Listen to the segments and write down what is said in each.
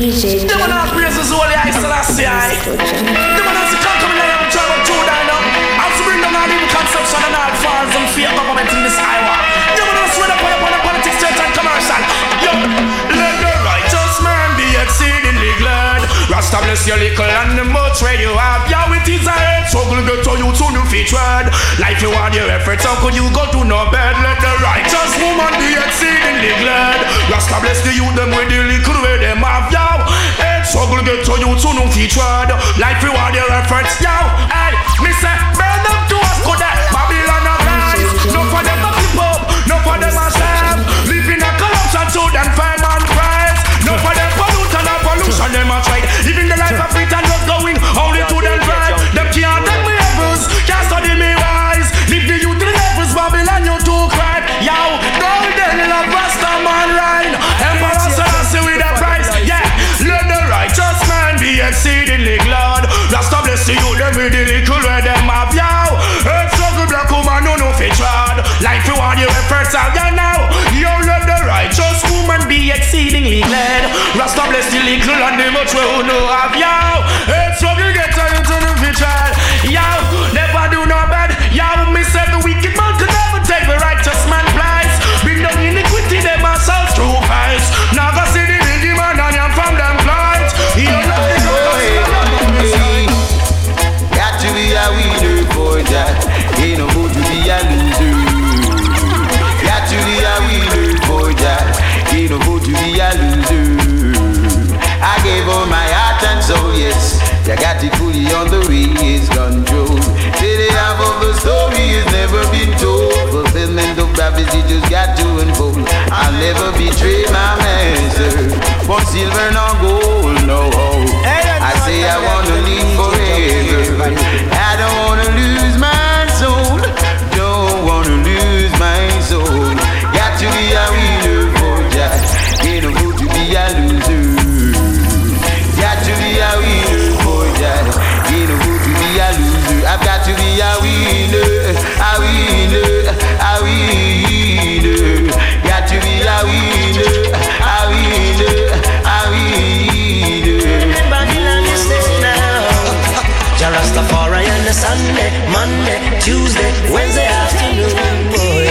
DJ. They wanna praise the Holy I Selassie. They wanna see come in and travel through Dino. I'm to bring down all the conception and all falls and fear government in this Iowa. They wanna swear upon the politics, church and commercial. Yo, let the righteous man be exceedingly glad. Rasta bless your little and the much where you have. Yeah, it is a head struggle, get to you to new featured. Life you want your efforts, how could you go to no bed? Let the righteous woman be exceedingly glad. Rasta bless the youth, them with the little where them have. Yeah, head struggle, get to you to new featured. Life you want your efforts, yo. Hey, me say, bend them to us, go there. Babylon of lies. No for them to keep up, no for them to serve. Live in a corruption, so them fame and prize. No for them pollute and a pollution, them a try. Living the life of it and not going only to them drive. Them can't take me heavens, can't study me wise. Leave the youth in heavens, Babylon, you too cried. Yo, down there, love Rasta man ride. Emperor Selassie with a price, yeah. Let the righteous man be exceedingly glad. Rasta bless the youth, them with the little where them have, yo. Earth struggle, black woman, no fit trod. Life you want your efforts out there now. Yo, let the righteous woman be exceedingly glad. Rasta bless the little and the much we know of, yo. It's struggle get turned into the future, yo. Never do no bad, yo. Me said the wicked man could never take the righteous man's place. Bring down iniquity, them my souls through Christ. Now go see the wicked man and I'm from them plight. He don't love the good. Got to be a winner for that. Ain't no good to be a loser. Got to be a winner for that. Ain't no good to be a loser. I gave all my heart and soul, yes. You got it fully on the way, it's controlled. Till the half of the story has never been told. Fulfillment of prophecy just got to unfold. I'll never betray my master for silver nor gold, no. I say I wanna live forever. I don't wanna lose my soul. Don't wanna lose my soul. Got to be a winner for that. Ain't no good to be a loser. Got to be a winner, boy, Dad. Ain't no good to be a loser. I've got to be a winner, a winner, a winner. Got to be a winner, a winner, a winner. Everybody knows this now. Jarastafari on the Sunday, Monday, Tuesday, Wednesday afternoon, boy.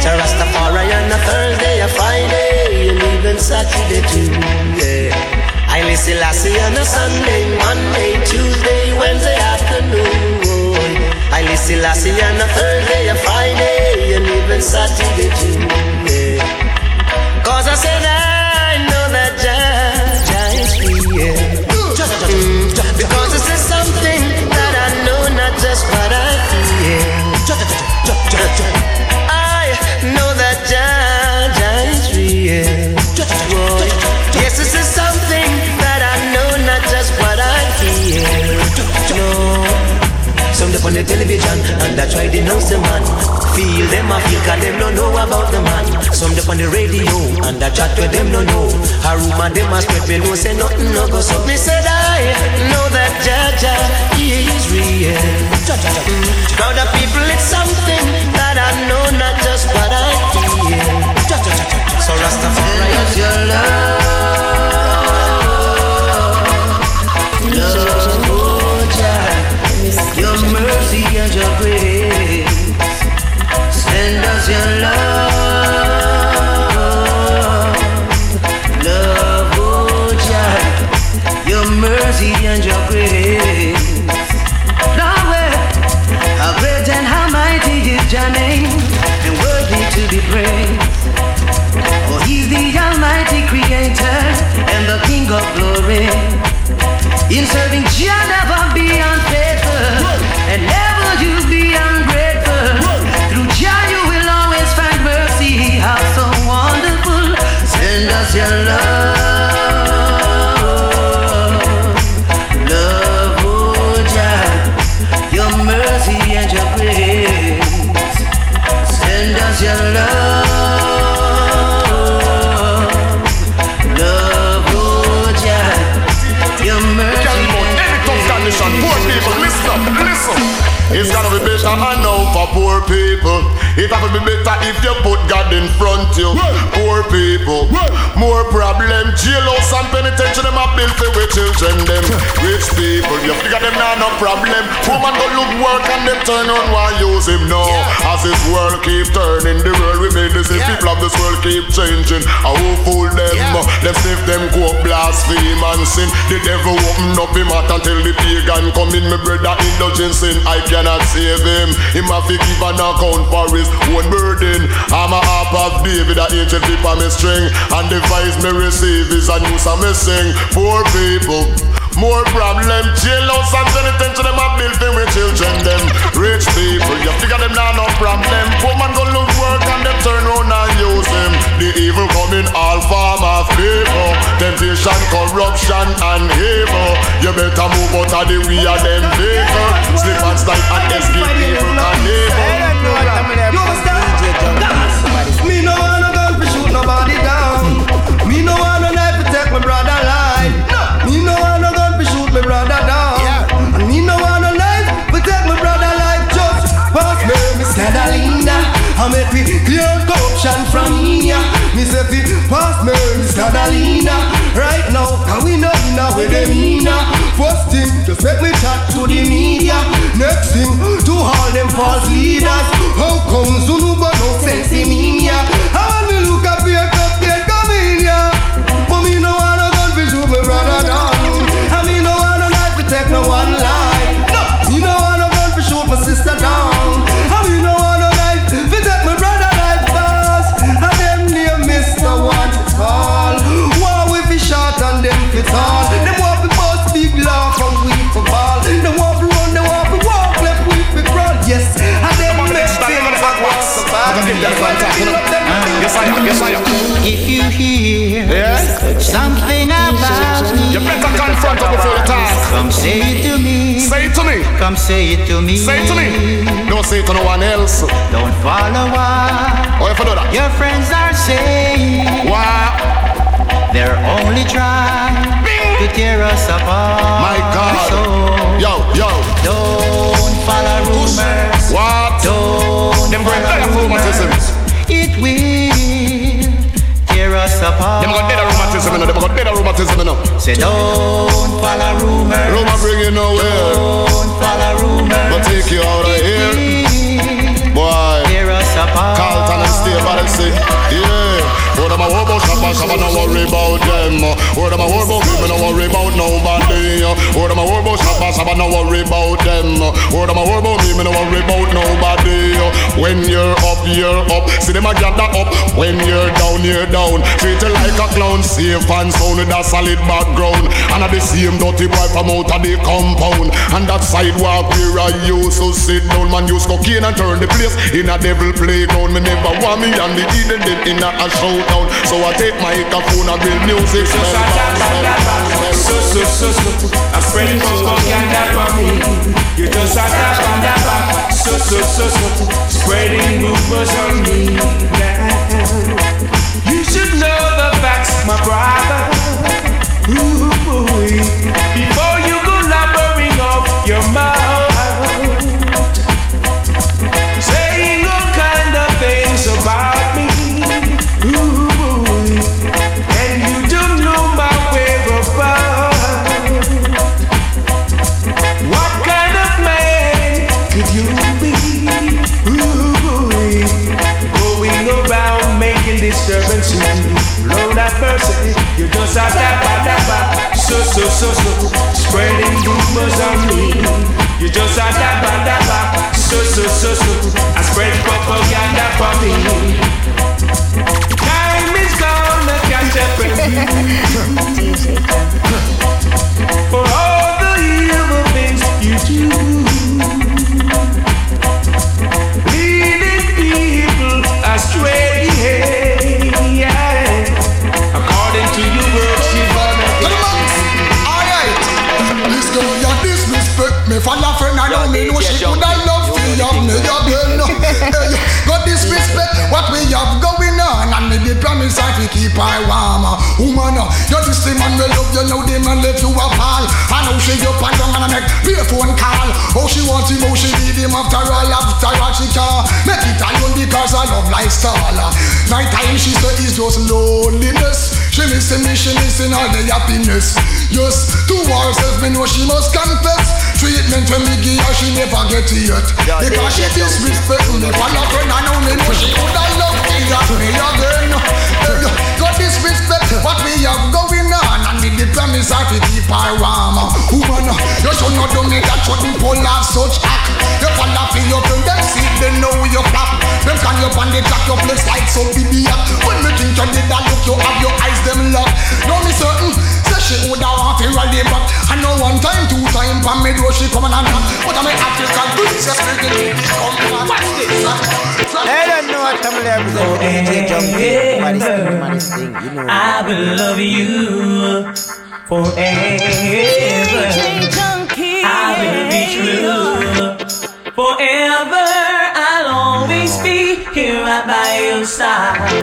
Jarastafari on the Thursday, a Friday, and even Saturday too, yeah. I listen Lassie on a Sunday, Monday, Tuesday, Wednesday afternoon. I listen Lassie on a Thursday, a Friday, and even Saturday too. Yeah. Cause I said I know that Jah is free. Yeah. Because this is something that I know, not just what I feel. I know that Jah is free. Yeah. Yes, this is something. Some up on the television, and that's why they denounce the man. Feel them a feel, cause them don't know about the man. Some up on the radio, and that chat where them don't know. A rumor them a spread, me no say nothing, no go so. Me said I know that Jah Jah, he is real. Now the people, it's something that I know, not just what I feel. So Rastafari is your love, love. Your mercy and your grace, send us your love, love, oh Jah. Your mercy and your grace, Lord, how great and how mighty is your name, and worthy to be praised. For He's the Almighty Creator and the King of Glory. In serving Jah, never be unfaithful, and never you be ungrateful. Through Jah, you will always find mercy. How so wonderful! Send us your love, love, oh Jah, your mercy and your grace. Send us your love. Poor people, listen up, listen. It's gotta be better, I know, for poor people. It would be better if you put God in front you. Poor people, more problem. Jailhouse and penitentiary, them are built for with children them. Rich people, you figure them now no problem. Woman go look work and them turn on why use him now. As this world keep turning, the world we made this, people of this world keep changing. I will fool them, them sniff them go blaspheme and sin. The devil open up him out until the pagan come in. My brother indulgence in sin, I cannot save him. He must give an account for his own burden. I'm a harp of David, an ancient flip on my string, and the vice me receive is a news I me sing. Poor people, more problem. Jailhouse and penitentiary, them a building with children them. Rich people, you figure them now no problem. Poor man go look work and them turn round and use him. The evil come in all form of people, temptation, corruption and evil. You better move out of the way of them people. Slip and slide and escape evil and evil. Me no want no gun to shoot nobody down. Me no want no knife to take my brother life. Me no want no gun to shoot my brother down. And me no want no knife to take my brother life. Just pass me, Miss Catalina. I make me clear corruption from India. Me say fi pass me, Miss Catalina. Right now, can we not in a way they mean? First thing, just make me chat to the media. Next thing, to all them false leaders. How come Zunuba no sense in me? How will me look up here, cup here, come in here? But me no one a gun to shoot me brother down. And me no one a knife to take no one life. Me no one a gun to shoot my sister down. And me no one a knife to take my brother life fast. And them near Mr. What it's all. War with the shot and them fit all. Them want to bust big laugh and we for ball. Them want to run, them want to walk, left we for crawl. Yes, and them make things that walk so bad. If you hear something about me, you better confront her before you talk. Come say it to me. Say it to me. Come say it to me. Say it to me. Don't say it to no one else. Don't follow what your friends are saying. Wow. They're only trying to tear us apart. My God. So yo. Don't follow rumors. What? Don't follow rumors. It will tear us apart. Them got dead rheumatism, you know. Say don't follow rumors. Rumor bring you nowhere. Don't follow rumors. But take you out of here. Boy, tear us apart. Carlton and Steve, but I say, what am I worried about? Shop, I don't worry about them. What am I worried about? I don't worry about nobody. What am I worried about? Shop, I don't worry about them. What am I worried about? I don't worry about nobody. When you're up, see them a gather up. When you're down, treat it like a clown. Safe and sound with a solid background. And at the same dirty boy from out of the compound. And that sidewalk where I used to sit down, man used to cane and turn the place in a devil playground. Me never want me and the hidden in a show. So I take my microphone and build music. So a friend from Uganda for me. You just a tap on the back. So spreading rumors on me now. You should know the facts, my brother. Ooh, before you go laboring off your mouth, saying all kind of things about me. Lord have mercy, you just a dab-a-dab-a. So, spreading rumors on me. You just a dab-a-dab-a. So, I spread propaganda for me. Time is gonna catch up with you. For all the evil things you do, leading people astray. According to your works, you wanna get it. Alright, this girl, you disrespect me. For your friend, I don't mean no shit. Would I love to you? Your girl, no. You got disrespect. What we have going on? And me did promise I will keep her warm. Woman, you just the man will love you, now the man left you a pal. I know she up and down and I make pay phone call. Oh, she wants him, oh, she leave him after all she can. Make it alone because I love lifestyle. Night time she said it's just loneliness. She missing me, she missing all the happiness. Yes, to herself, me know she must confess. Treatment when me give her, she never get it yet. Because she disrespect me, for her friend and only know she could have loved me again. You disrespect what we have going on, and me the promise I will keep her warm. Woman, you should not do me that, shouldn't pull off such act. You fall off in your friend, them see, they know your flap. Them can you on the track, your place like so idiot. When me think you did that look, you have your eyes them locked. Know me certain, say she would have off here all day, but I know one time, two time, for me do she come and knock. But I'm an African, do this, just make it come back. Watch this, I don't know what I'm going to do. DJ Junky, man is thing, you know. I will love you forever. DJ Junky, I will be true forever. Here right by your side,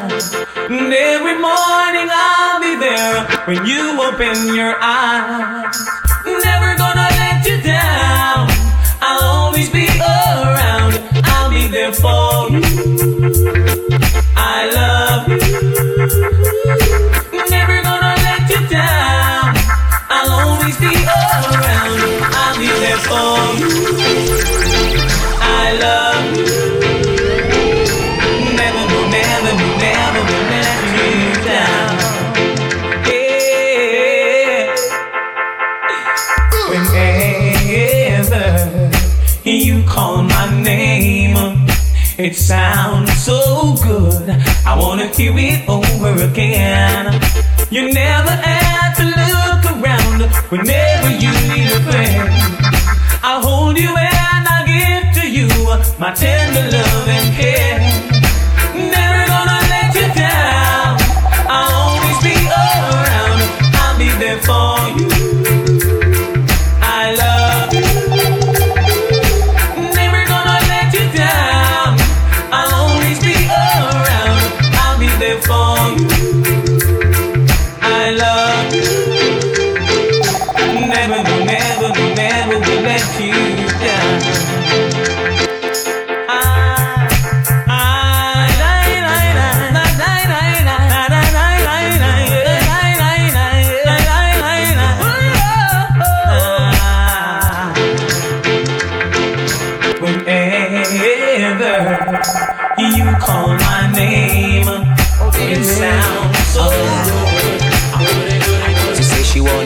and every morning I'll be there when you open your eyes. Never gonna let you down. I'll always be around. I'll be there for you. I love you. Never gonna let you down. I'll always be around. I'll be there for you. I love you. You call my name, it sounds so good. I wanna hear it over again. You never have to look around whenever you need a friend. I'll hold you and I'll give to you my tender love and care. Never gonna let you down. I'll always be around. I'll be there for you.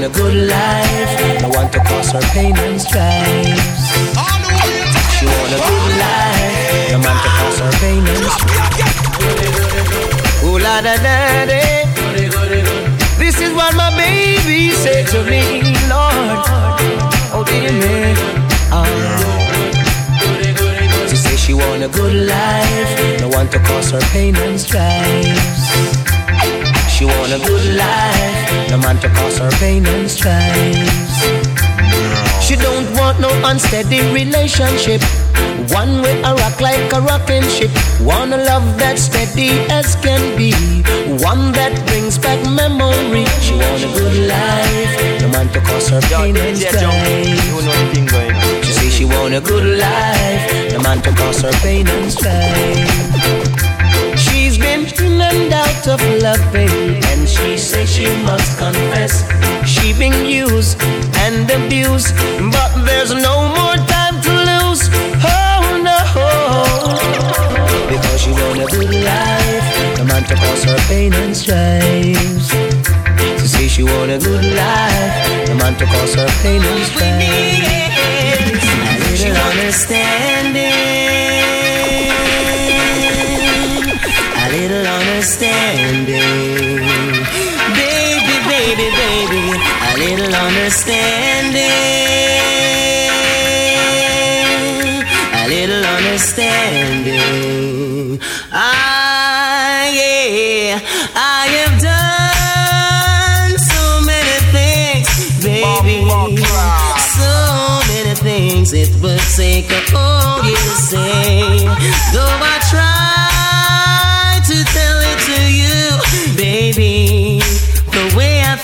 A good life, no one to cause her pain and strife. She want a good life, no man to cause her pain and strife. Ooh la da da da. This is what my baby said to me, Lord. Oh dear me, oh. She say she want a good life, no one to cause her pain and strife. She want a good life, no man to cause her pain and strife. She don't want no unsteady relationship. One way I rock like a rocking ship. Want a love that's steady as can be, one that brings back memory. She want a good life, no man to cause her pain and strife. She say she want a good life, no man to cause her pain and strife. She's been in and out of love, baby, and she says she must confess she been used and abused, but there's no more time to lose. Oh no, because she want a good life, no man to cause her pain and strife. She says she want a good life, no man to cause her pain and strife. She understanding. Little understanding, baby, baby, baby. A little understanding, a little understanding. Ah, yeah, I have done so many things, baby. So many things it would take a whole year to say. Though I try to tell it to you,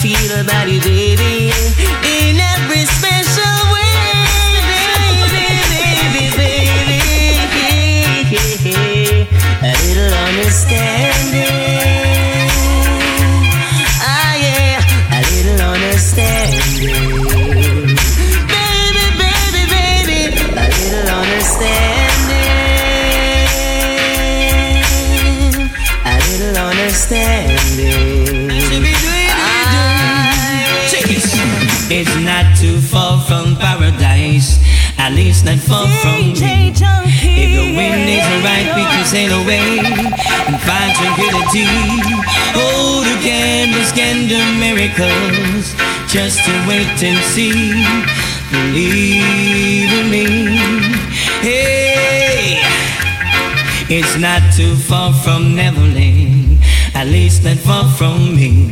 feel about you, baby, in every special way, baby, baby, baby. A little understanding, ah yeah, a little understanding, baby, baby, baby, a little understanding, a little understanding. It's not too far from paradise, at least not far from me. If the wind is right, we can sail away and find tranquility. Oh, the canvas can do miracles, just to wait and see. Believe in me. Hey, it's not too far from Neverland, at least not far from me.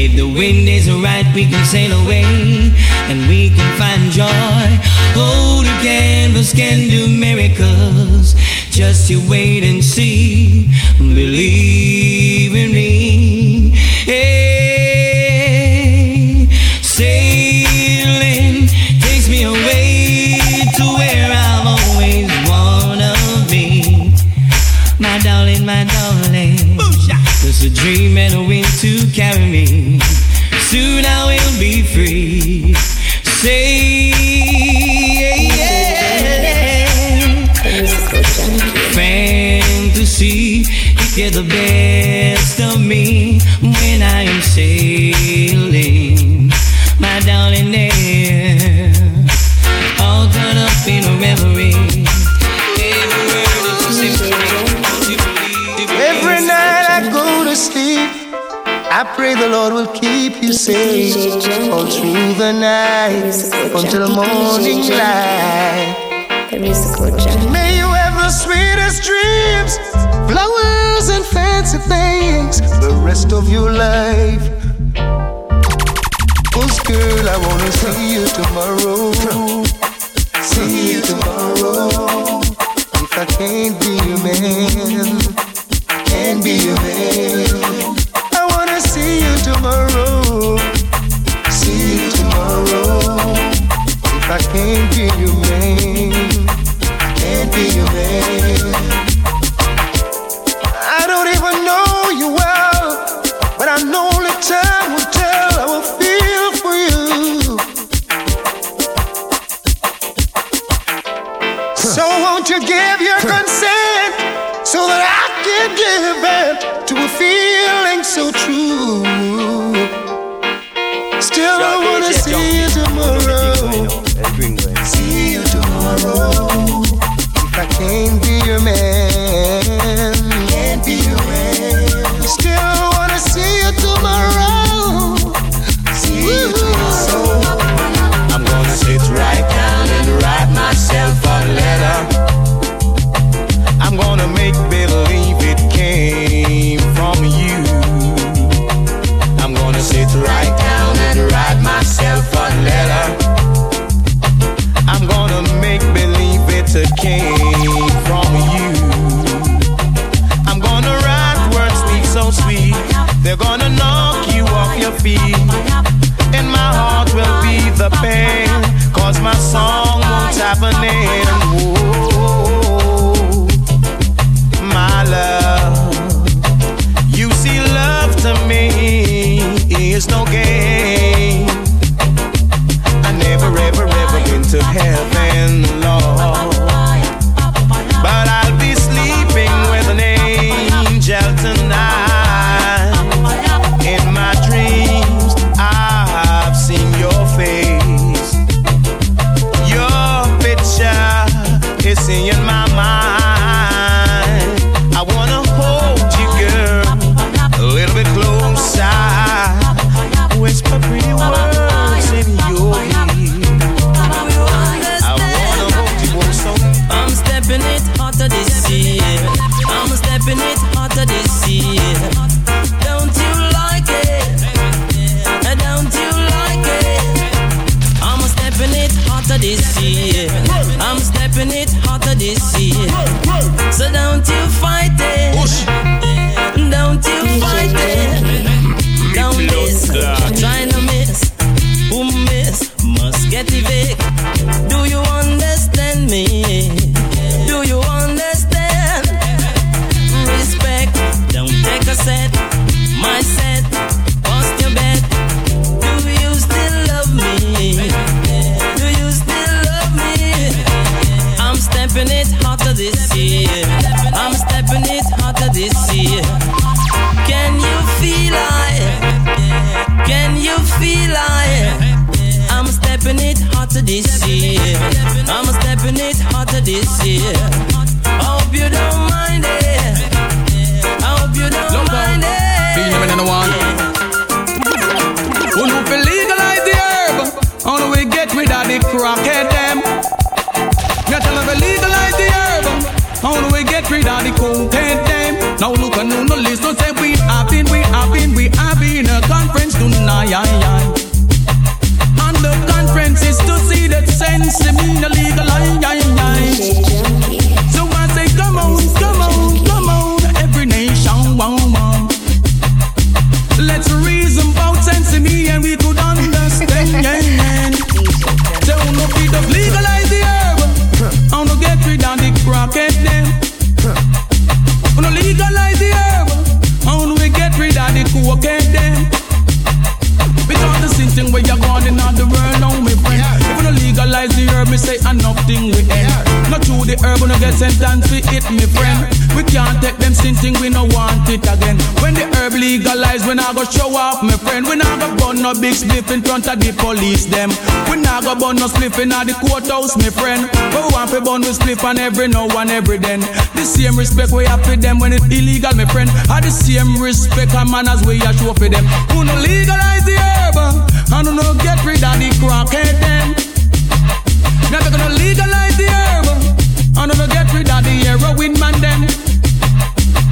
If the wind is right, we can sail away and we can find joy. Oh, the canvas can do miracles, just you wait and see. Believe in me. Hey, sailing takes me away to where I've always wanna be. My darling, my darling, just a dream and a wind to carry me. Soon I will be free. Say, fantasy, you get the best of me when I am sailing, my darling, air, all caught up in a reverie. Every night I go to sleep, I pray the Lord will keep you safe all through the night until morning light. May you have the sweetest dreams, flowers and fancy things the rest of your life. Cause girl, I wanna see you tomorrow. See you tomorrow. If I can't be your man, can't be your man. See you tomorrow. See you tomorrow. If I can't be your man, can't be your man. I don't even know you well, but I know only time will tell. I will feel for you. So won't you give your consent so that I can give it to a feeling so true? Still I wanna see you tomorrow. See you tomorrow. If I can't be your man, can't be your man. Still wanna see you tomorrow. See you tomorrow. I'm gonna sit right down and write myself a letter. I'm gonna make believe it came from you. I'm gonna sit right down and write myself a letter. I'm gonna make believe it came from you. I'm gonna write words so sweet, they're gonna knock you off your feet. And my heart will be the pain, cause my song won't have an end. Whoa, my love. To me is no game. I never, ever, ever been to heaven, Lord, but I'll be sleeping with an angel tonight. In my dreams, I've seen your face, your picture this year. I'ma step in it hotter this year. I hope you don't mind it. I hope you don't Lumbo. Mind it. Be living in the one. Who don't feel legalize the herb? Only we get rid of the crackhead them. Not only legalize the herb. Only we get rid of the cocaine them. Now look and no listen say we have been a conference tonight. The conference is to see that sense in the legal line. So I say, come on, every nation, one. Let's reason about sense in me and we could understand. So no feet of legalize the herb. I don't get rid of the crackhead them. I don't legalize the herb. I don't get rid of the cocaine them. Because the same thing where you're going in all the world now, my friend. Yeah. If you don't legalize the herb, me say enough thing we end. Yeah. Not through the herb, we don't get sentenced for it, my friend. Yeah. We can't take them same thing, we don't want it again. When the herb legalized, we not go show off, my friend. We not go burn no big spliff in front of the police, them. We not go burn no spliff in all the courthouse, my friend. But we want to burn with spliff on every now and every then. The same respect we have for them when it's illegal, my friend. Or the same respect and manners we have show for them. Who no legalize the herb? I don't know, get rid of the crackhead then. Now they're gonna legalize the herb. I don't know, get rid of the heroin man then.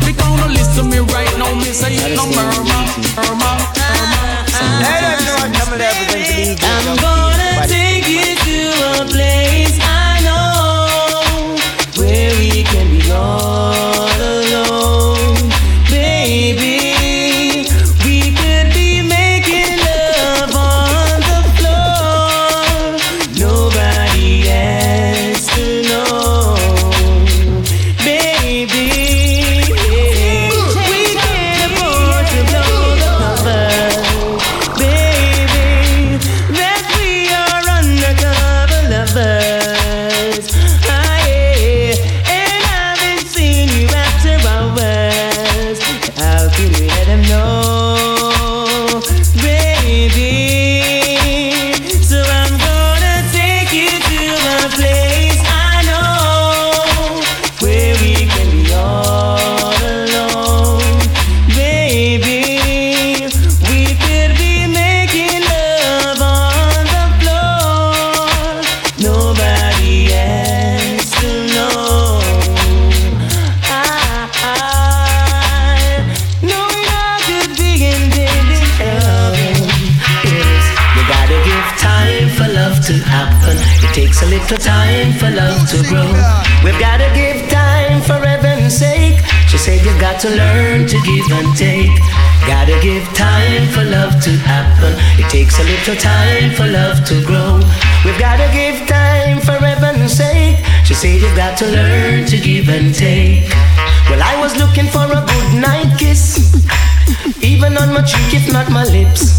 They gonna listen to me right now, me say no murmur. I'm gonna take you to a place I know where we can be all alone, baby. Little time for love to grow. We've got to give time for heaven's sake. She said you got to learn to give and take. Gotta give time for love to happen. It takes a little time for love to grow. We've gotta give time for heaven's sake. She said you got to learn to give and take. Well, I was looking for a good night kiss, even on my cheek, if not my lips.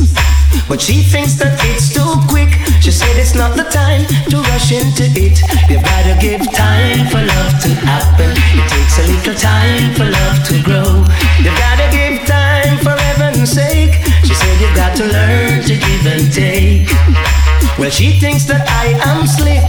But she thinks that it's too quick. She said it's not the time to rush into it. You've gotta give time for love to happen. It takes a little time for love to grow. You've gotta give time for heaven's sake. She said you've got to learn to give and take. Well, she thinks that I am slick,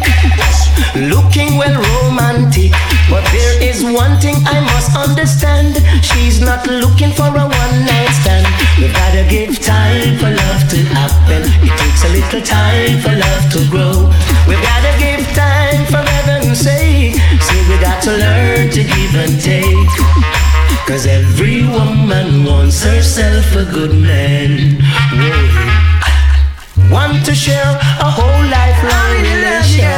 looking well romantic. But there is one thing I must understand. She's not looking for a one-night stand. We've gotta give time for love to happen. It takes a little time for love to grow. We've gotta give time for heaven's sake. See, we got to learn to give and take. Cause every woman wants herself a good man. Whoa. Want to share a whole lifelong relation.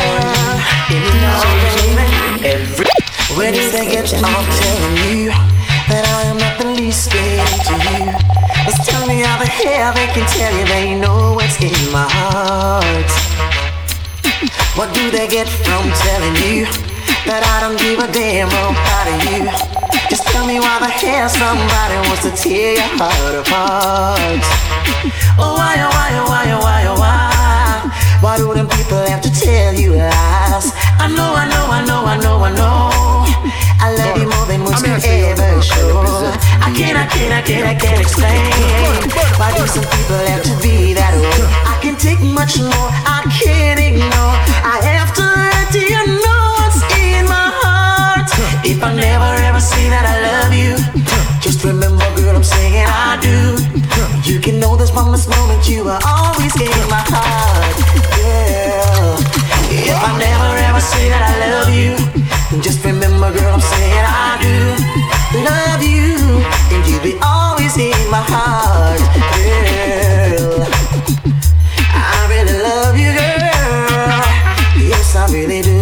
Every when they get off telling you that I am not the least bit to you. Just tell me how the hell they can tell you they know what's in my heart. What do they get from telling you that I don't give a damn about you? Just tell me why the hell somebody wants to tear your heart apart. Oh why? Why do them people have to tell you lies? I know I love you more than what you ever show. I can't explain. Why do some people have to be that way? I can take much more, I can't ignore. but you will always get my heart. Yeah. If I never ever say that I love you, just remember, girl, I'm saying I do love you, and you'll be always in my heart. Girl, I really love you, girl. Yes, I really do.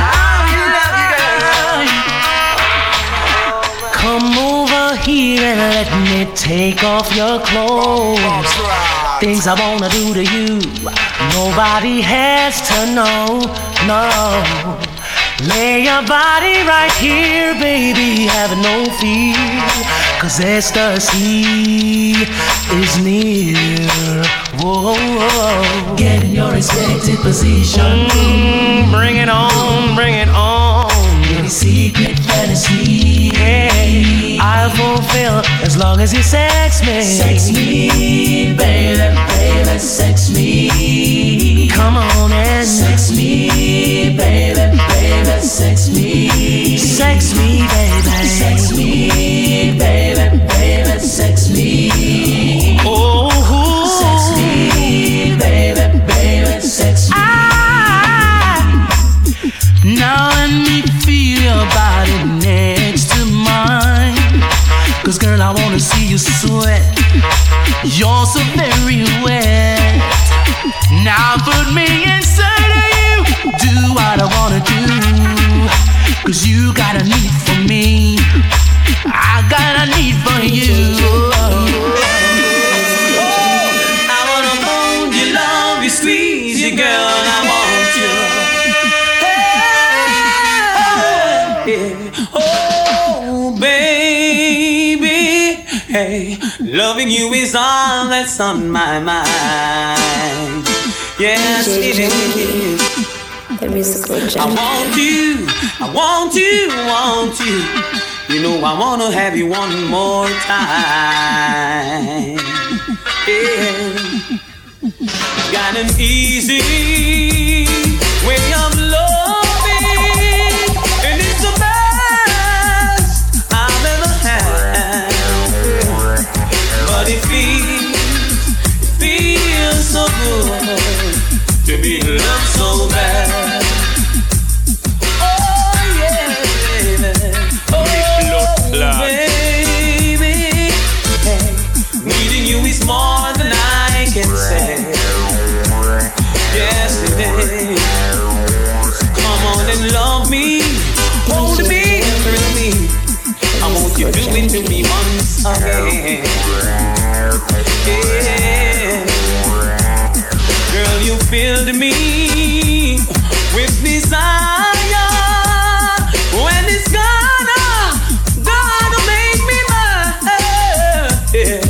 I really love you, girl. Come over here and let me take off your clothes. Things I wanna do to you, nobody has to know, no. Lay your body right here, baby, have no fear, 'cause ecstasy is near. Whoa, whoa. Get in your expected position. Bring it on, bring it on. Any secret fantasy, yeah, I'll fulfill as long as you sex me. Sex me, baby, baby, sex me. Come on and sex me, baby, baby, sex me. Sex me, baby. Sex me, baby, baby, sex me. Oh, ooh. Sex me, baby, baby, sex me. Now let me feel your body next to mine, 'cause girl, I wanna see you sweat. You're so very wet. Now put me inside of you, do what I wanna do, 'cause you got a need for me, I got a need for you. I wanna hold you, love you, squeeze you, girl, I want you. Hey, oh baby, hey, loving you is all that's on my mind. Yes, it is. The musical genre. I want you. You know I wanna have you one more time. Yeah. Got an easy way of loving, and it's the best I've ever had. But it feels so good to be loved so bad. More than I can say. Yes, it is. Come on and love me, hold me and thrill me. I want you to do it to me once again. Yeah. Girl, you filled me with desire. When it's gonna make me mad. Yeah.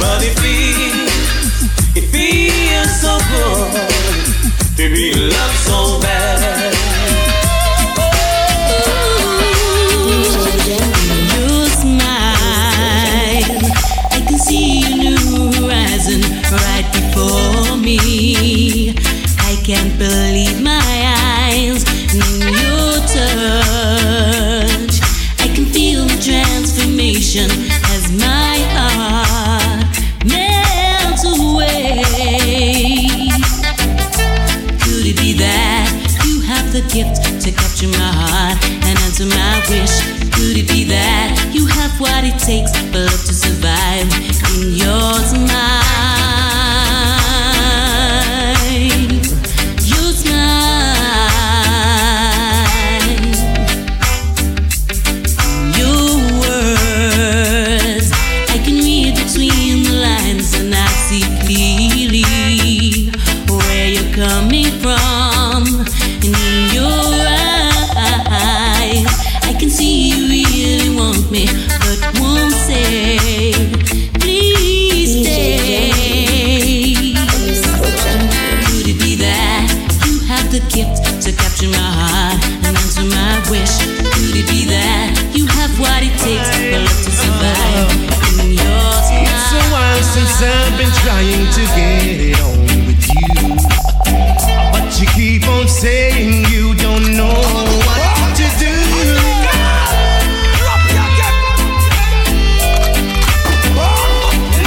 But it feels so good to be loved so bad. You smile, I can see you new rising right before me. I can't believe my eyes in your touch. I can feel the transformation as my heart melts away. Could it be that you have the gift to capture my heart and answer my wish? Could it be that you have what it takes for love to survive in your smile? You smile. Your words, I can read between and I see clearly where you're coming from. And in your eyes, I can see you really want me, but won't say, please stay. Could it be that you have the gift to capture my heart and answer my wish? Could it be that you have what it takes for love to survive in your smile? So while since I've been trying to get it on with you, but you keep on saying you don't know what to do.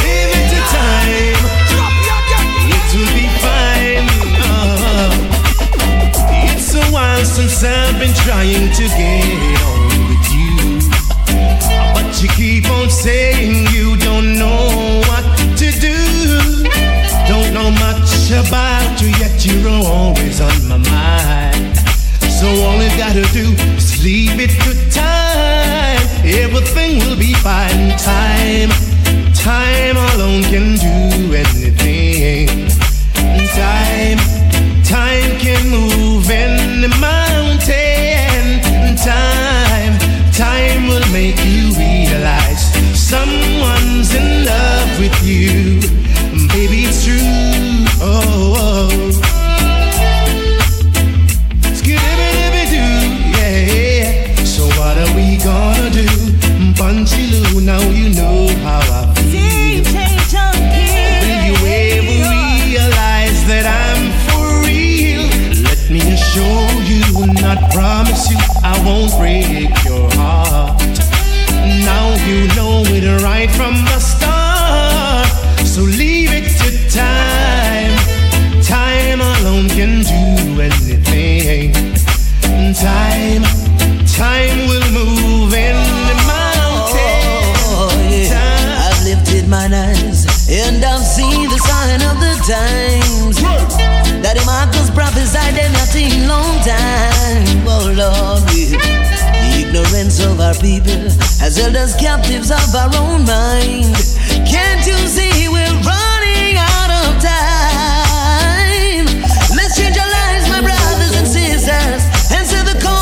Leave it to time about you, yet you're always on my mind. So all I've got to do is leave it to time. Everything will be fine. Time alone can do anything. Time can move any mountain. Time will make you realize someone's in love with you. Baby, it's true. Oh. Gonna do Bunchy Lou, now you know how I feel. DJJUNKY. Will you ever realize that I'm for real? Let me assure you, not promise you, I won't break your heart. Now you know it right from the start. So leave it to time. Time alone can do anything. Time will move in the mountains. Oh, yeah. I've lifted mine eyes and I've seen the sign of the times. Yeah. That Marcus prophesied and nothing long time. Oh Lord, the ignorance of our people has held us captives of our own mind. Can't you see we're running out of time? Let's change our lives, my brothers and sisters. Answer the call.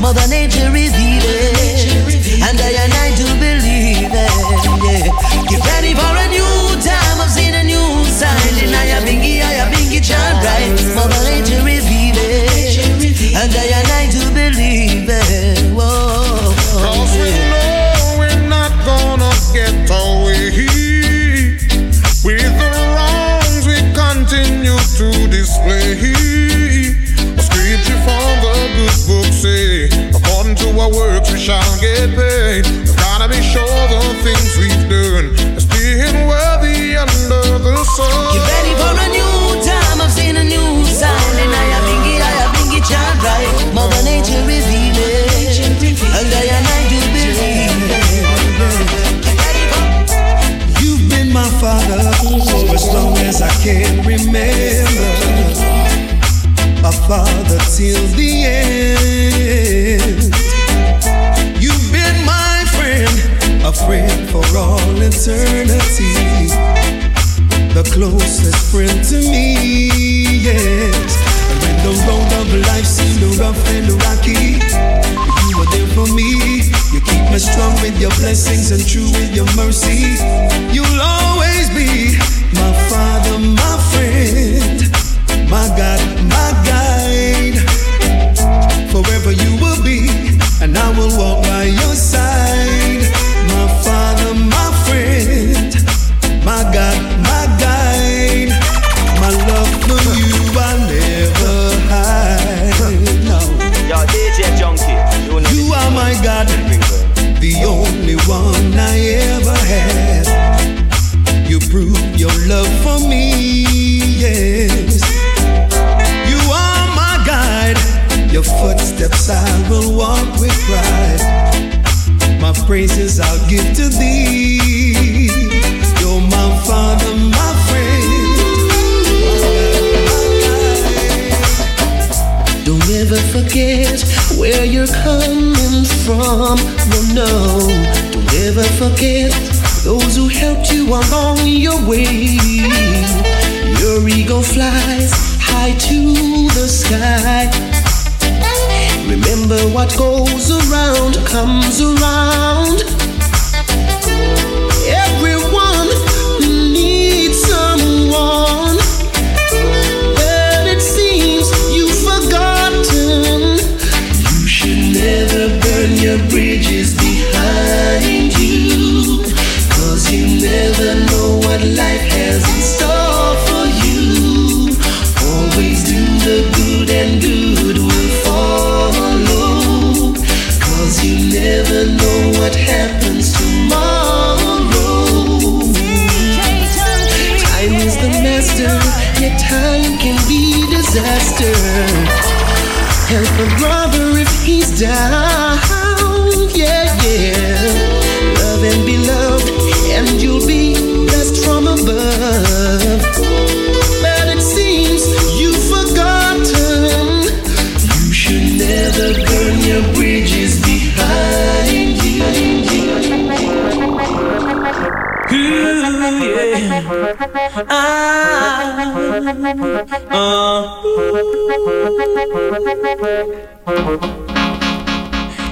Mother Nature is evil, and I do believe it. Get ready for a new time. I've seen a new sign, and I have been child right. Mother Nature is evil, and I do believe it. Whoa. 'Cause we know we're not gonna get away with the wrongs we continue to display. According to our works we shall get paid. We've gotta be sure the things we've done is being worthy under the sun. Get ready for a new time, I've seen a new sign, and I have been child right. Mother Nature is evil, and I do believe. You've been my father for as long as I can remember. My father till the end. You've been my friend, a friend for all eternity, the closest friend to me, yes. And when the road of life seemed rough and rocky, you were there for me. You keep me strong with your blessings and true with your mercy. You'll always be my father, my friend, my God, my guide. Forever you will be, and I will walk by your side. My father, my friend, my God, my guide. My love for you I'll never hide. No. Yo, DJJUNKY, you are my God, the only one I ever had. You prove your love for me, yes. Your footsteps I will walk with pride. My praises I'll give to thee. You're my father, my friend. Don't ever forget where you're coming from. No, no. Don't ever forget those who helped you along your way. Your ego flies high to the sky. Remember what goes around comes around. Everyone needs someone, but it seems you've forgotten. You should never burn your bridges behind you, 'cause you never know what life has in store for you. Always do the good and good will fall. You never know what happens tomorrow. Time is the master, yet time can be disaster. help a brother if he's down. Yeah, yeah. Love and be loved, and you'll be blessed from above. But it seems you've forgotten. You should never burn your bridges behind you. Ooh, yeah.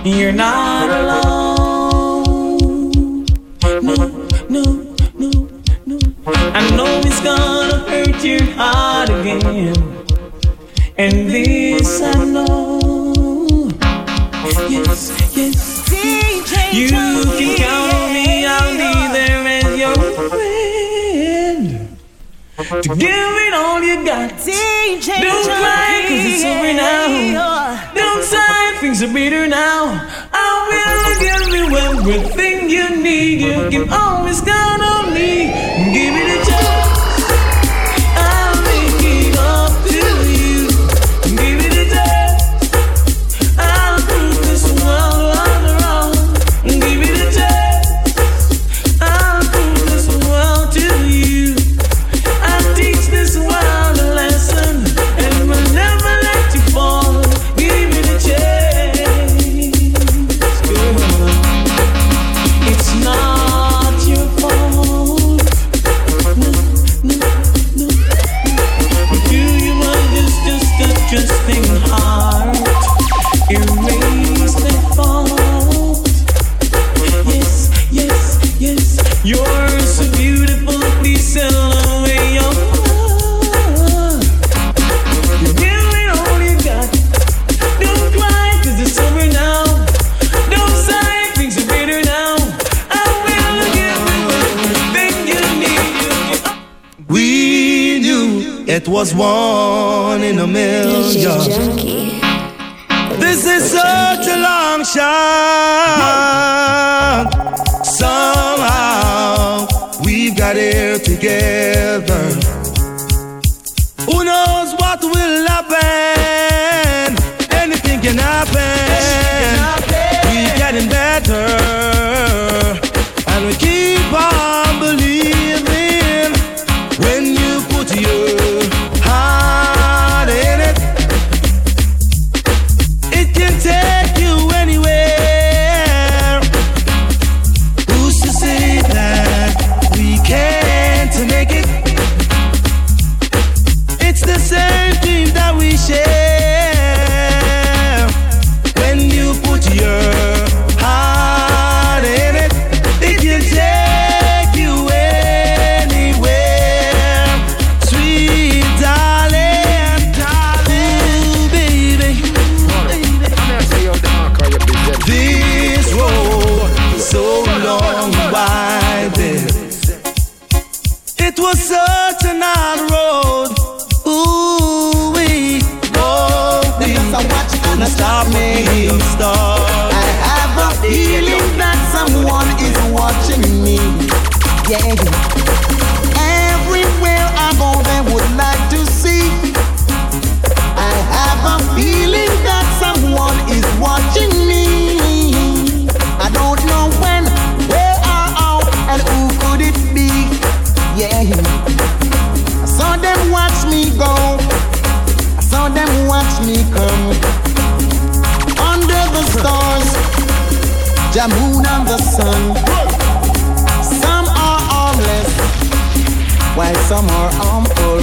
You're not alone. No, no, no, no. I know it's gonna hurt your heart again. And this I know. Yes, yes. You can count me, I'll be there as your friend. To give it all you got. Don't cry, cause it's over now. Don't sigh, things are bitter now. I will give you everything you need. You can always count on me. Give it a chance. It was one in a million. This is such a long shot. Somehow we got here together. Who knows what will happen? Anything can happen. We're getting better, and we keep on believing. When you put your everywhere I go, they would like to see. I have a feeling that someone is watching me. I don't know when, where, or how, and who could it be? Yeah, I saw them watch me go. I saw them watch me come. Under the stars, the moon and the sun. While some are harmful,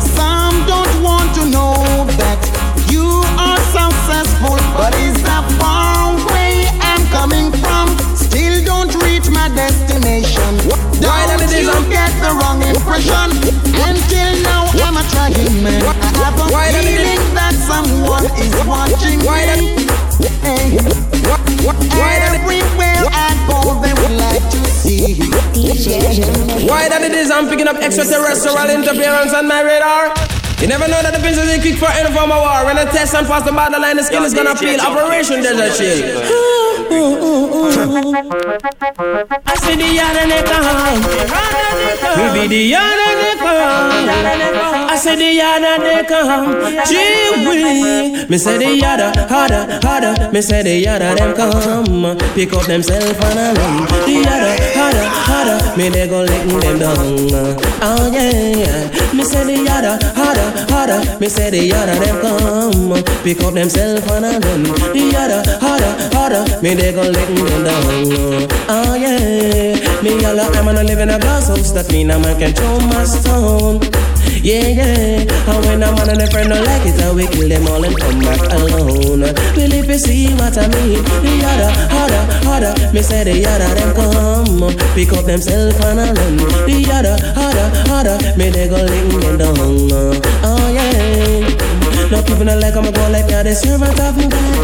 some don't want to know that you are successful. But it's the far way I'm coming from. Still don't reach my destination. Don't you get the wrong impression. Until now I'm a trying man. I have a feeling that someone is watching me. Everywhere I go, they would like to see. Why that it is I'm picking up extraterrestrial interference on my radar? You never know that the pencil is quick for any form of war. When I test and pass the borderline, the skin is gonna peel. Operation Desert Shield. I see the other neck. We'll be the other neck. they come. I say the yada they come. Gee-wee. Me say the yada, harder, harder. Me say the yada them come. Pick up themselves and I run. The yada, harder, harder. Me they go lick them down. Oh yeah. Me say the yada, harder, harder. Me say the yada them come. Pick up themselves and I run. The yada, harder, harder. Me they go lick them down. Oh yeah. Me yalla, I'm gonna live in a glass house. That mean a man can throw my stone. Yeah, yeah. And when a man and a friend don't like it, I will kill them all and come back alone. Will if you see what I mean? The yada, harder, harder. Me say the yada them come. Pick up themselves and I run. The yada, harder, harder. Me they go lick me down. Oh yeah. Not even a like I'm a go like you're the servant of me God.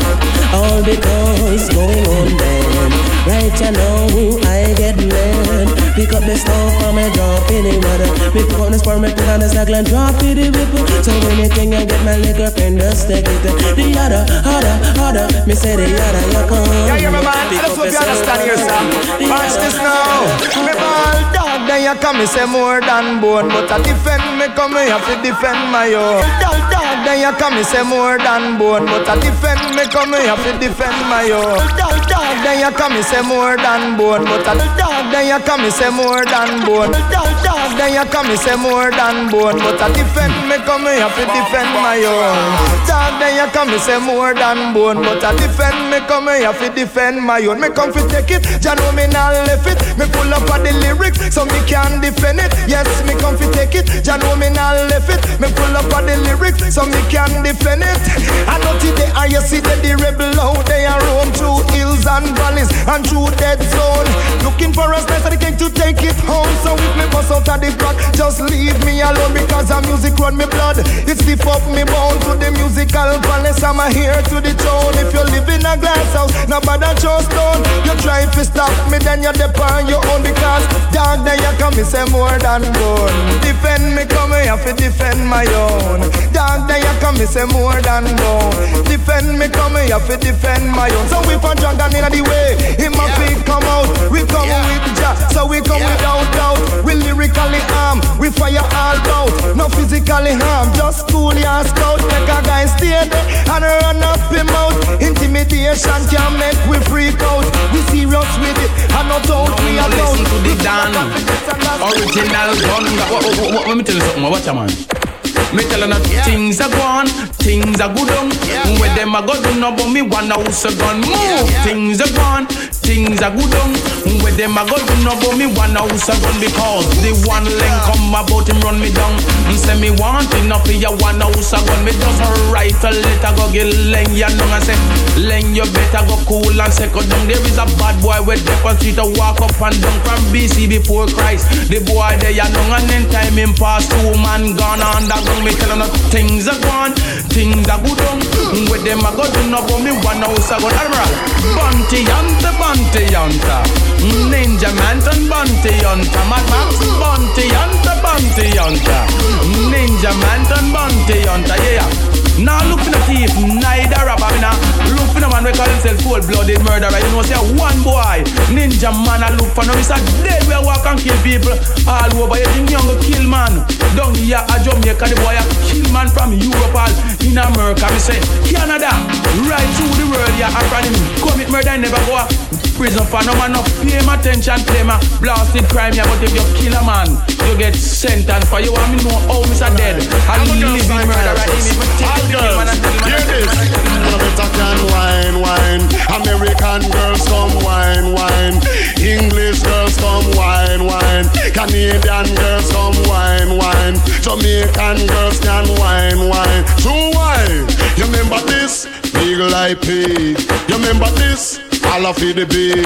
All because going on then. Right you know I get mad. Pick up the stuff from a drop in the water. Me pick up the spur, me put on the sack and drop in the whipple. So when you think I get my liquor friend just take it. The yada, harder, harder. Me say the yada, you come. Yeah, yeah, my man, I just hope you understand yourself. Watch this now. Me ball dog, then you come, me say more than bone. But I defend me, come me have to defend my own. Dog, dog, then you come, me say more than bone. But I defend me, come me have to defend my own. Dog, dog, then you come, me say more than bone. But I dog, then you come, me say more than bone. Dog, dog, then you come, me say more than bone. But I defend me, come me have to defend my own. Dog, then you come, me say more than bone. But I defend me, come me have to defend my own. Me come fi take it, ya know me not left it. Me pull up at the lyrics, so me can defend it. Yes, me come fi take it, ya know me not left it. Me pull up at the lyrics, so me can defend it. I know today I see that the rebel out there roam through hills and valleys and through dead zone, looking for a space that they can to take it home. So with me bust out of the crack, just leave me alone because the music run me blood. It stiff up me bone to the musical palace. I'm here to the tone. If you live in a glass house, now bother throw stone. You try to stop me, then you're depend on your own because dog, then you come me say more than bone. Defend me, come me have to defend my own. Dog, then you come me say more than no. Defend me, come here fi defend my own. So we for Jordan in the way, him a fit come out. We come with Jah, so we come without doubt. We lyrically arm, we fire all out. No physically harm, just cool your scout. Make a guy stay there and run up him out. Intimidation can make we freak out. We serious with it, and not out we are down. Listen to the Dan, original gun. Let me tell you something, watch a man. Me tellin' her things are gone, things are good on. Where them a go do no, but me wanna house a gun. Move, things are gone, things are good on. Where them a go do no, but me wanna house a gun because the one link come about him run me down. And say me want enough, you wanna house a gun. Me just write a letter, go get Leng ya down and say Leng you better go cool and say go down. There is a bad boy with the street to walk up and down from BC before Christ. The boy there ya down and then time him past two man gone on that. Me tell her things are gone, things are good on. With them I got to know about me one house I got Admiral Bounty Hunter, Bounty Hunter, Ninja Manton, Bounty Hunter, Mad Max, Bounty Hunter, Bounty Hunter, Ninja Manton, Bounty Hunter, yeah. Now look for the thief, neither rapper, I mean, look for the man we call himself cold-blooded murderer. You know, say one boy, ninja man, I look for no. It's a dead way walk and kill people all over. You think you kill man down here at Jamaica, the boy a kill man from Europe all in America. Me say Canada, right through the world here, and from him commit murder and never go prison for no man. No pay my attention, play my blasted crime here, but if you kill a man, you get sentenced for you. I mean, no, oh, Mr. Dead, I live in murder right. Girls, hear this. African wine, wine. American girls come wine, wine. English girls come wine, wine. Canadian girls come wine, wine. Jamaican girls can wine, wine. True wine. You remember this? Eagle Eye Pig. You remember this? All of it the big.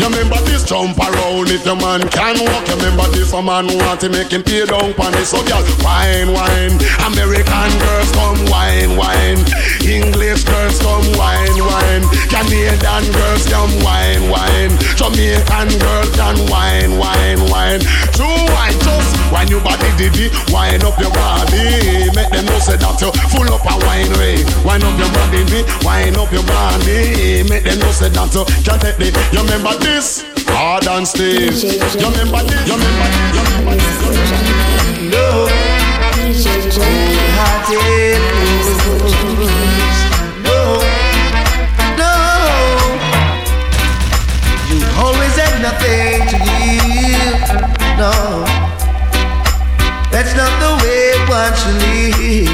You remember this, jump around if your man can walk. You remember this, a man want to make him pay down on this. So girl, wine, wine. American girls come wine, wine. English girls come wine, wine. Canadian girls come wine, wine. Jamaican girls come wine, wine, wine. True wine, just wine your body, diddy. Wine up your body. Make them know say that you full up a wine way. Wine up your body, diddy. Wine up your body. Make them know say that you can't take it. You remember this? Hard and stiff. You remember this? You remember this? know. Cold-hearted blues. No, no. You always had nothing to give. No, that's not the way one should live.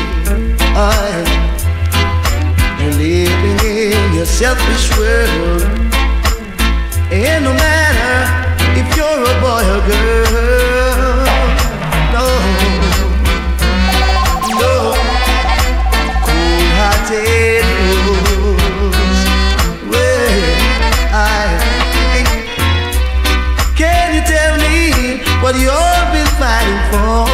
You're living in your selfish world, and no matter if you're a boy or girl, no, no, cold-hearted rules. Well, can you tell me what you've been fighting for?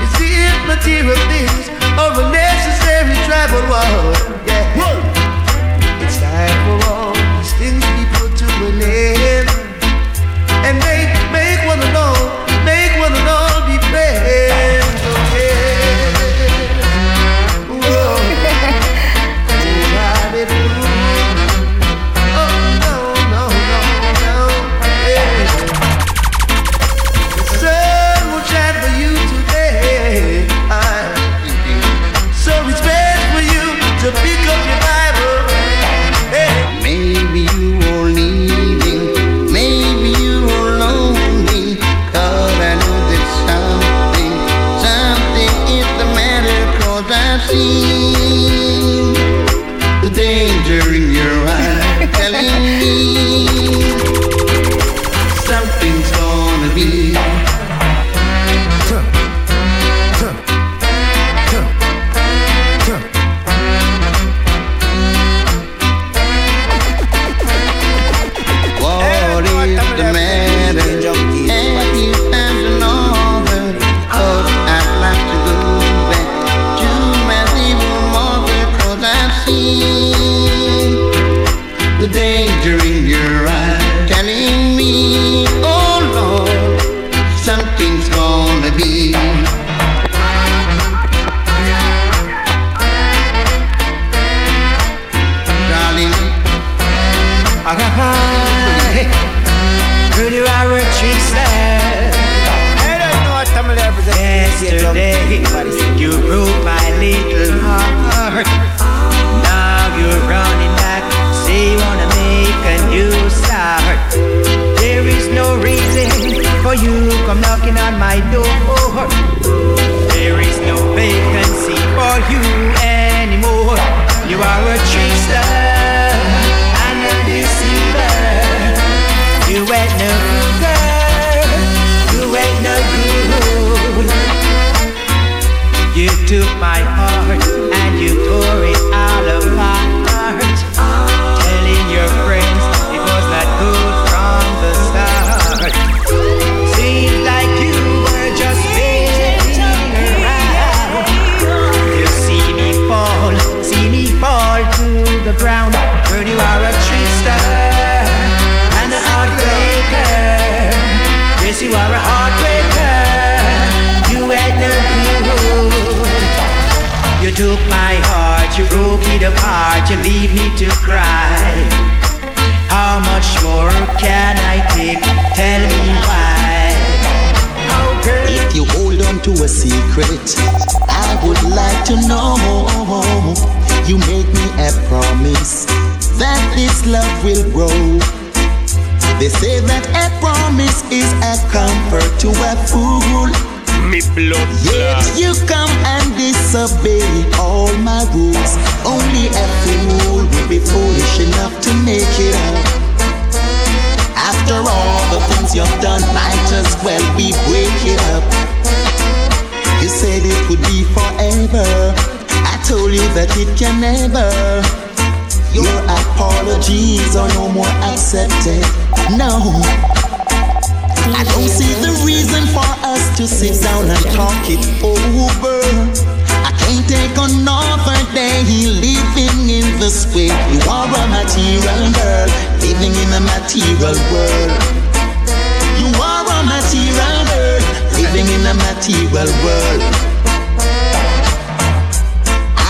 Is it material things or a necessary tribal war? Yeah, it's time for all these things to be put to an end. And make one and all, be friends, okay? Whoa, cold-hearted blues. Oh, no, yeah. The sun will shine for you today. So it's best for you to pick up your Bible. Hey. Maybe you won't need it. See the danger in your eyes telling me something's gonna be. What is the matter? And you found another. Oh, I'd like to go back to my the danger in your eyes telling me, oh Lord, something's gonna be. Darling, could you have a cheap slap? I don't know what I'm gonna do. Yesterday, you broke my little heart. You're running back, say you wanna make a new start. There is no reason for you come knocking on my door. There is no vacancy for you anymore. You are a trickster and a deceiver. You ain't no good, you ain't no good. You took my heart and you tore it out of my heart, telling your friends it was not good from the start. Seemed like you were just waiting around. You see me fall to the ground. Girl, you are a trickster and a heartbreaker. Yes, you are a heartbreaker. You had no clue. You took my heart, you broke it apart, you leave me to cry. How much more can I take? Tell me why. If you hold on to a secret, I would like to know. You make me a promise that this love will grow. They say that a promise is a comfort to a fool. Me blood. Yet you come and disobey all my rules. Only a fool will be foolish enough to make it up. After all the things you've done, might as well we break it up. You said it would be forever. I told you that it can never. Your apologies are no more accepted. No, I don't see the reason for us to sit down and talk it over. I can't take another day living in this way. You are a material girl, living in a material world. You are a material girl, living in a material world.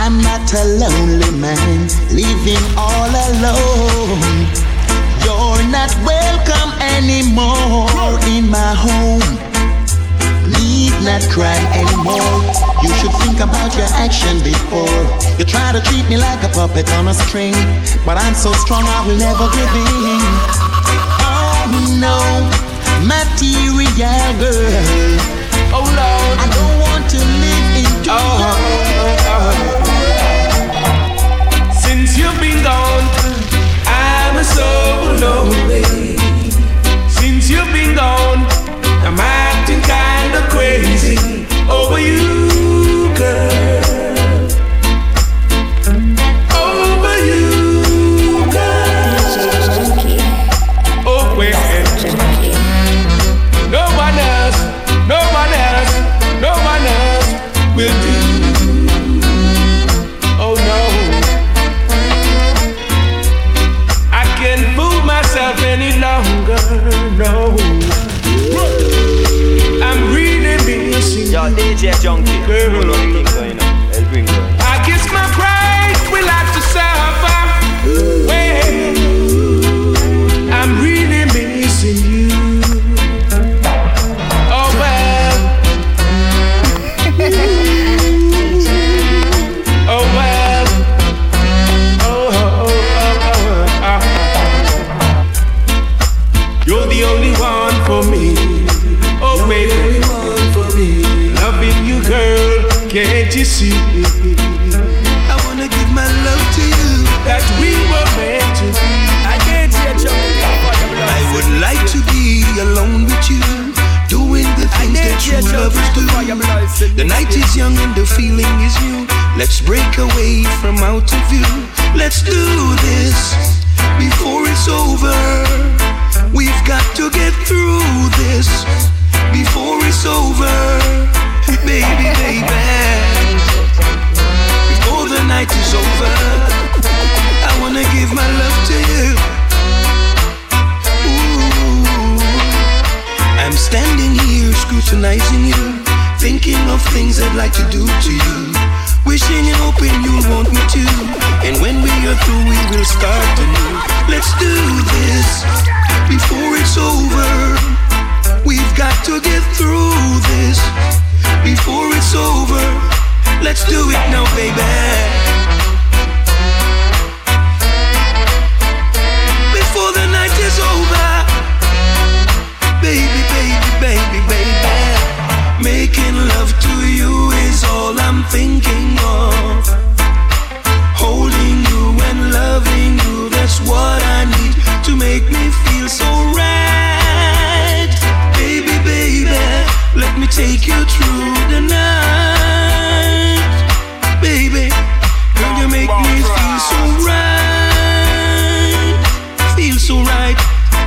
I'm not a lonely man, living all alone. You're not welcome anymore in my home. Need not cry anymore. You should think about your action before you try to treat me like a puppet on a string. But I'm so strong I will never give in. Oh no, material girl. Oh Lord, I don't want to live in tomorrow. Since you've been gone, I'm so lonely. Since you've been gone, I'm acting kinda crazy over you, girl. Over you, girl. Oh, wait. No one else will do. Oh, no. I can't fool myself any longer, no. Yo, DJ Junky. I guess my pride will have to suffer. Well, I'm really missing you. Oh well. Oh well. Oh, oh, oh, oh, oh. You're the only one for me. Oh baby. Can't you see? I wanna give my love to you. That we were meant to be. I can't see a joke. I would like to be alone with you, doing the things that true lovers do. The night is young and the feeling is new. Let's break away from out of view. Let's do this before it's over. We've got to get through this before it's over. Baby, baby, before the night is over, I wanna give my love to you. Ooh, I'm standing here scrutinizing you, thinking of things I'd like to do to you, wishing and hoping you'll want me to. And when we are through, we will start anew. Let's do this before it's over. We've got to get through this before it's over. Let's do it now, baby. Before the night is over. Baby, baby, baby, baby. Making love to you is all I'm thinking of. Holding you and loving you, that's what I need to make me feel so right. Baby, baby, let me take you through the night. Baby, girl, you make me feel so right. Feel so right.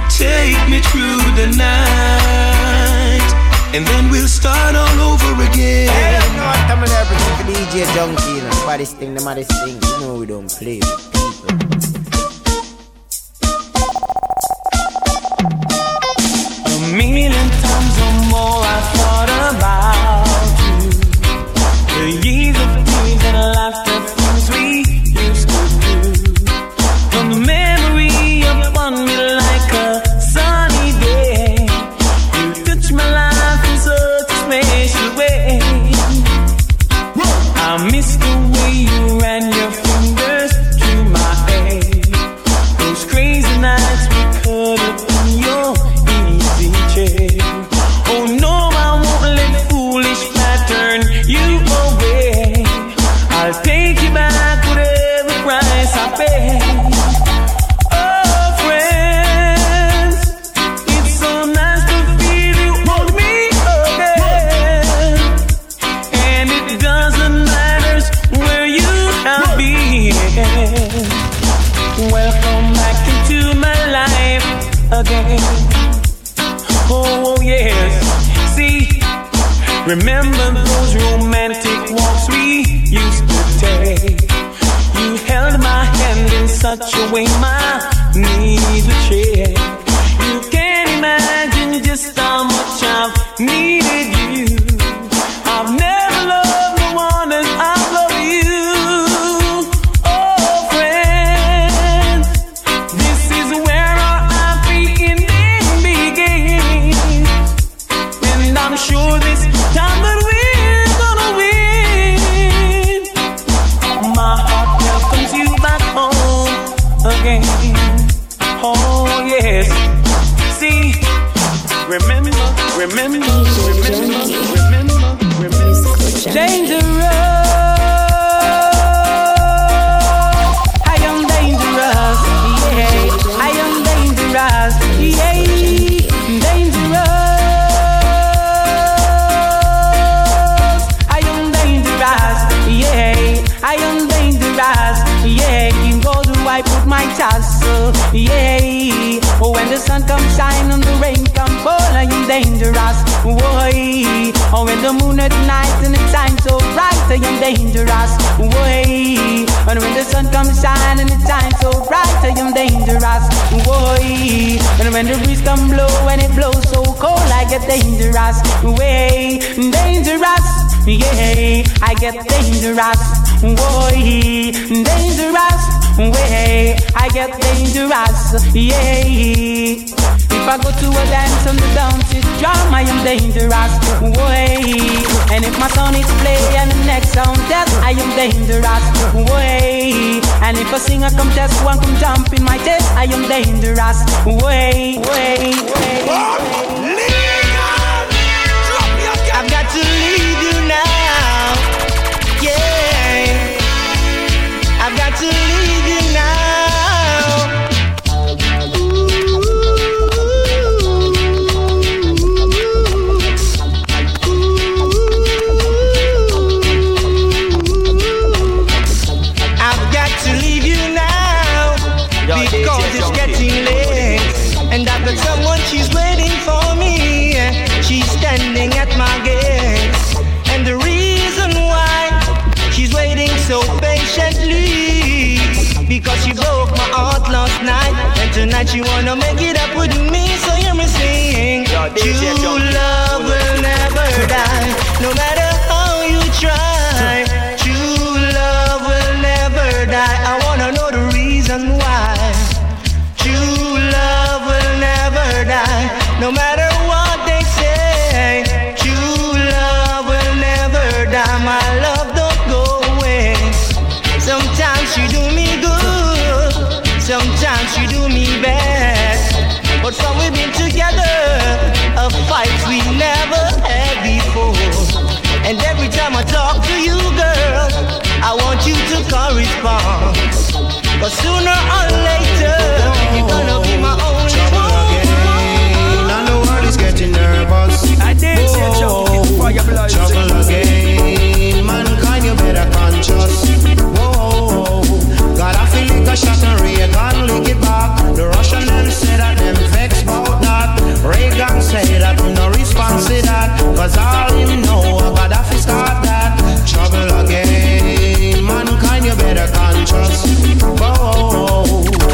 Take me through the night, and then we'll start all over again. I don't know what I'm gonna bring to DJ Junky, you know, for this thing, the maddest thing. You know we don't play with people. A million times or more I thought about you. The years of dreams and laughter, the things we used to do. The memory upon me like a sunny day. You touch my life in such a special way. I miss the way you ran your fingers through my hair. Those crazy nights we curled up in your easy chair. Remember those romantic walks we used to take. You held my hand in such a way my knees would shake. You can't imagine just how much I've needed you. I've never loved no one as I love you. Oh friends, this is where our happy ending begins. And I'm sure this time I put my tassel, yeah. When the sun comes shine and the rain come fall, I am dangerous, way. When the moon at night and it shines so bright, I am dangerous, way. And when the sun comes shine and it shines so bright, I am dangerous, way. And when the breeze come blow and it blows so cold, I get dangerous, way. Dangerous, yeah, I get dangerous, way. Dangerous, way, I get dangerous, yeah. If I go to a dance on the dance is drum, I am dangerous, way. And if my song is play and the next sound test, I am dangerous, way. And if I sing a contest, one come jump in my chest, I am dangerous, way, way, way, way. I've got to leave you now, yeah. I've got to leave you now. Because she broke my heart last night, and tonight she wanna make it up with me. So hear me sing, true love will never die, no matter how you try. True love will never die. I wanna know the reason why. True love will never die, no matter what they say. True love will never die. My love don't go away. Sometimes she do me, sometimes you do me bad, but from we've been together, a fight we never had before. And every time I talk to you, girl, I want you to correspond. But sooner or later, you're gonna be my only one. Now the world is getting nervous. I did say trouble, trouble again. Mankind, you better conscious. Got a feeling a shot and Reagan lick it back. The Russian them say that them vex about that. Reagan say that no response to that. Cause all him know about that is start that. Trouble again. Mankind, you better conscious. Whoa.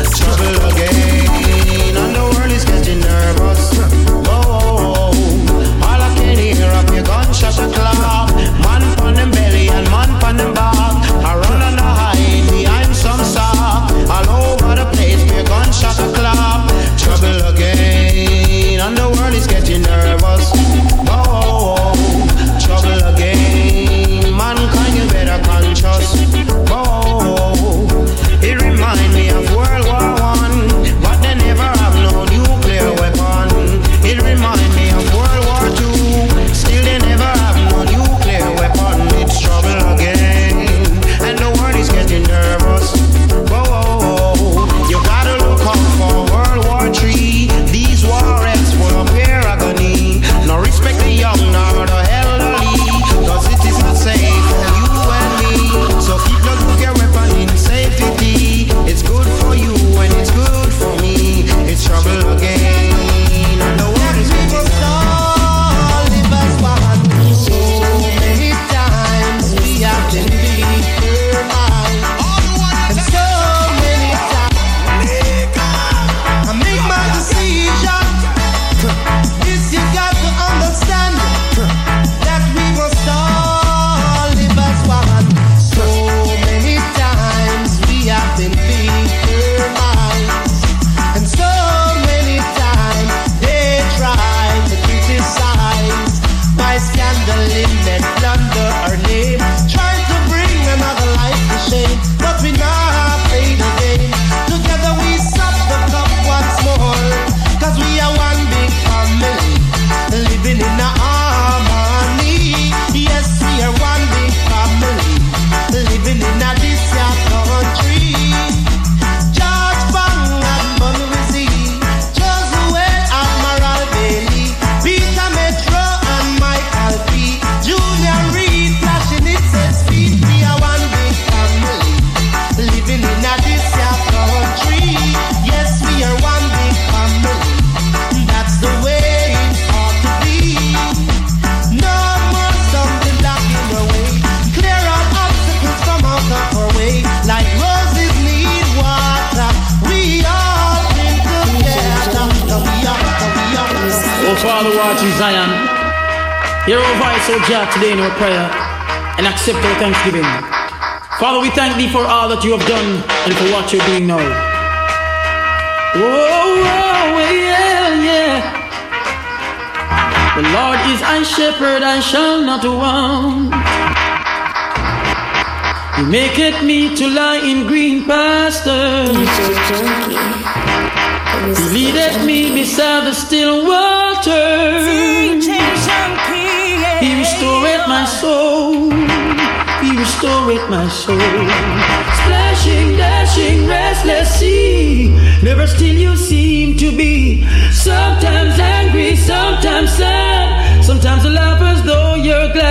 heart in Zion. Hear our voice, O God, today in our prayer, and accept our thanksgiving. Father, we thank thee for all that you have done and for what you're doing now. Oh, oh yeah, yeah. The Lord is my shepherd, I shall not want. He maketh me to lie in green pastures. He leadeth me beside the still waters. He restoreth my soul. He restoreth my soul. Splashing, dashing, restless sea, never still you seem to be. Sometimes angry, sometimes sad, sometimes a laugh as though you're glad.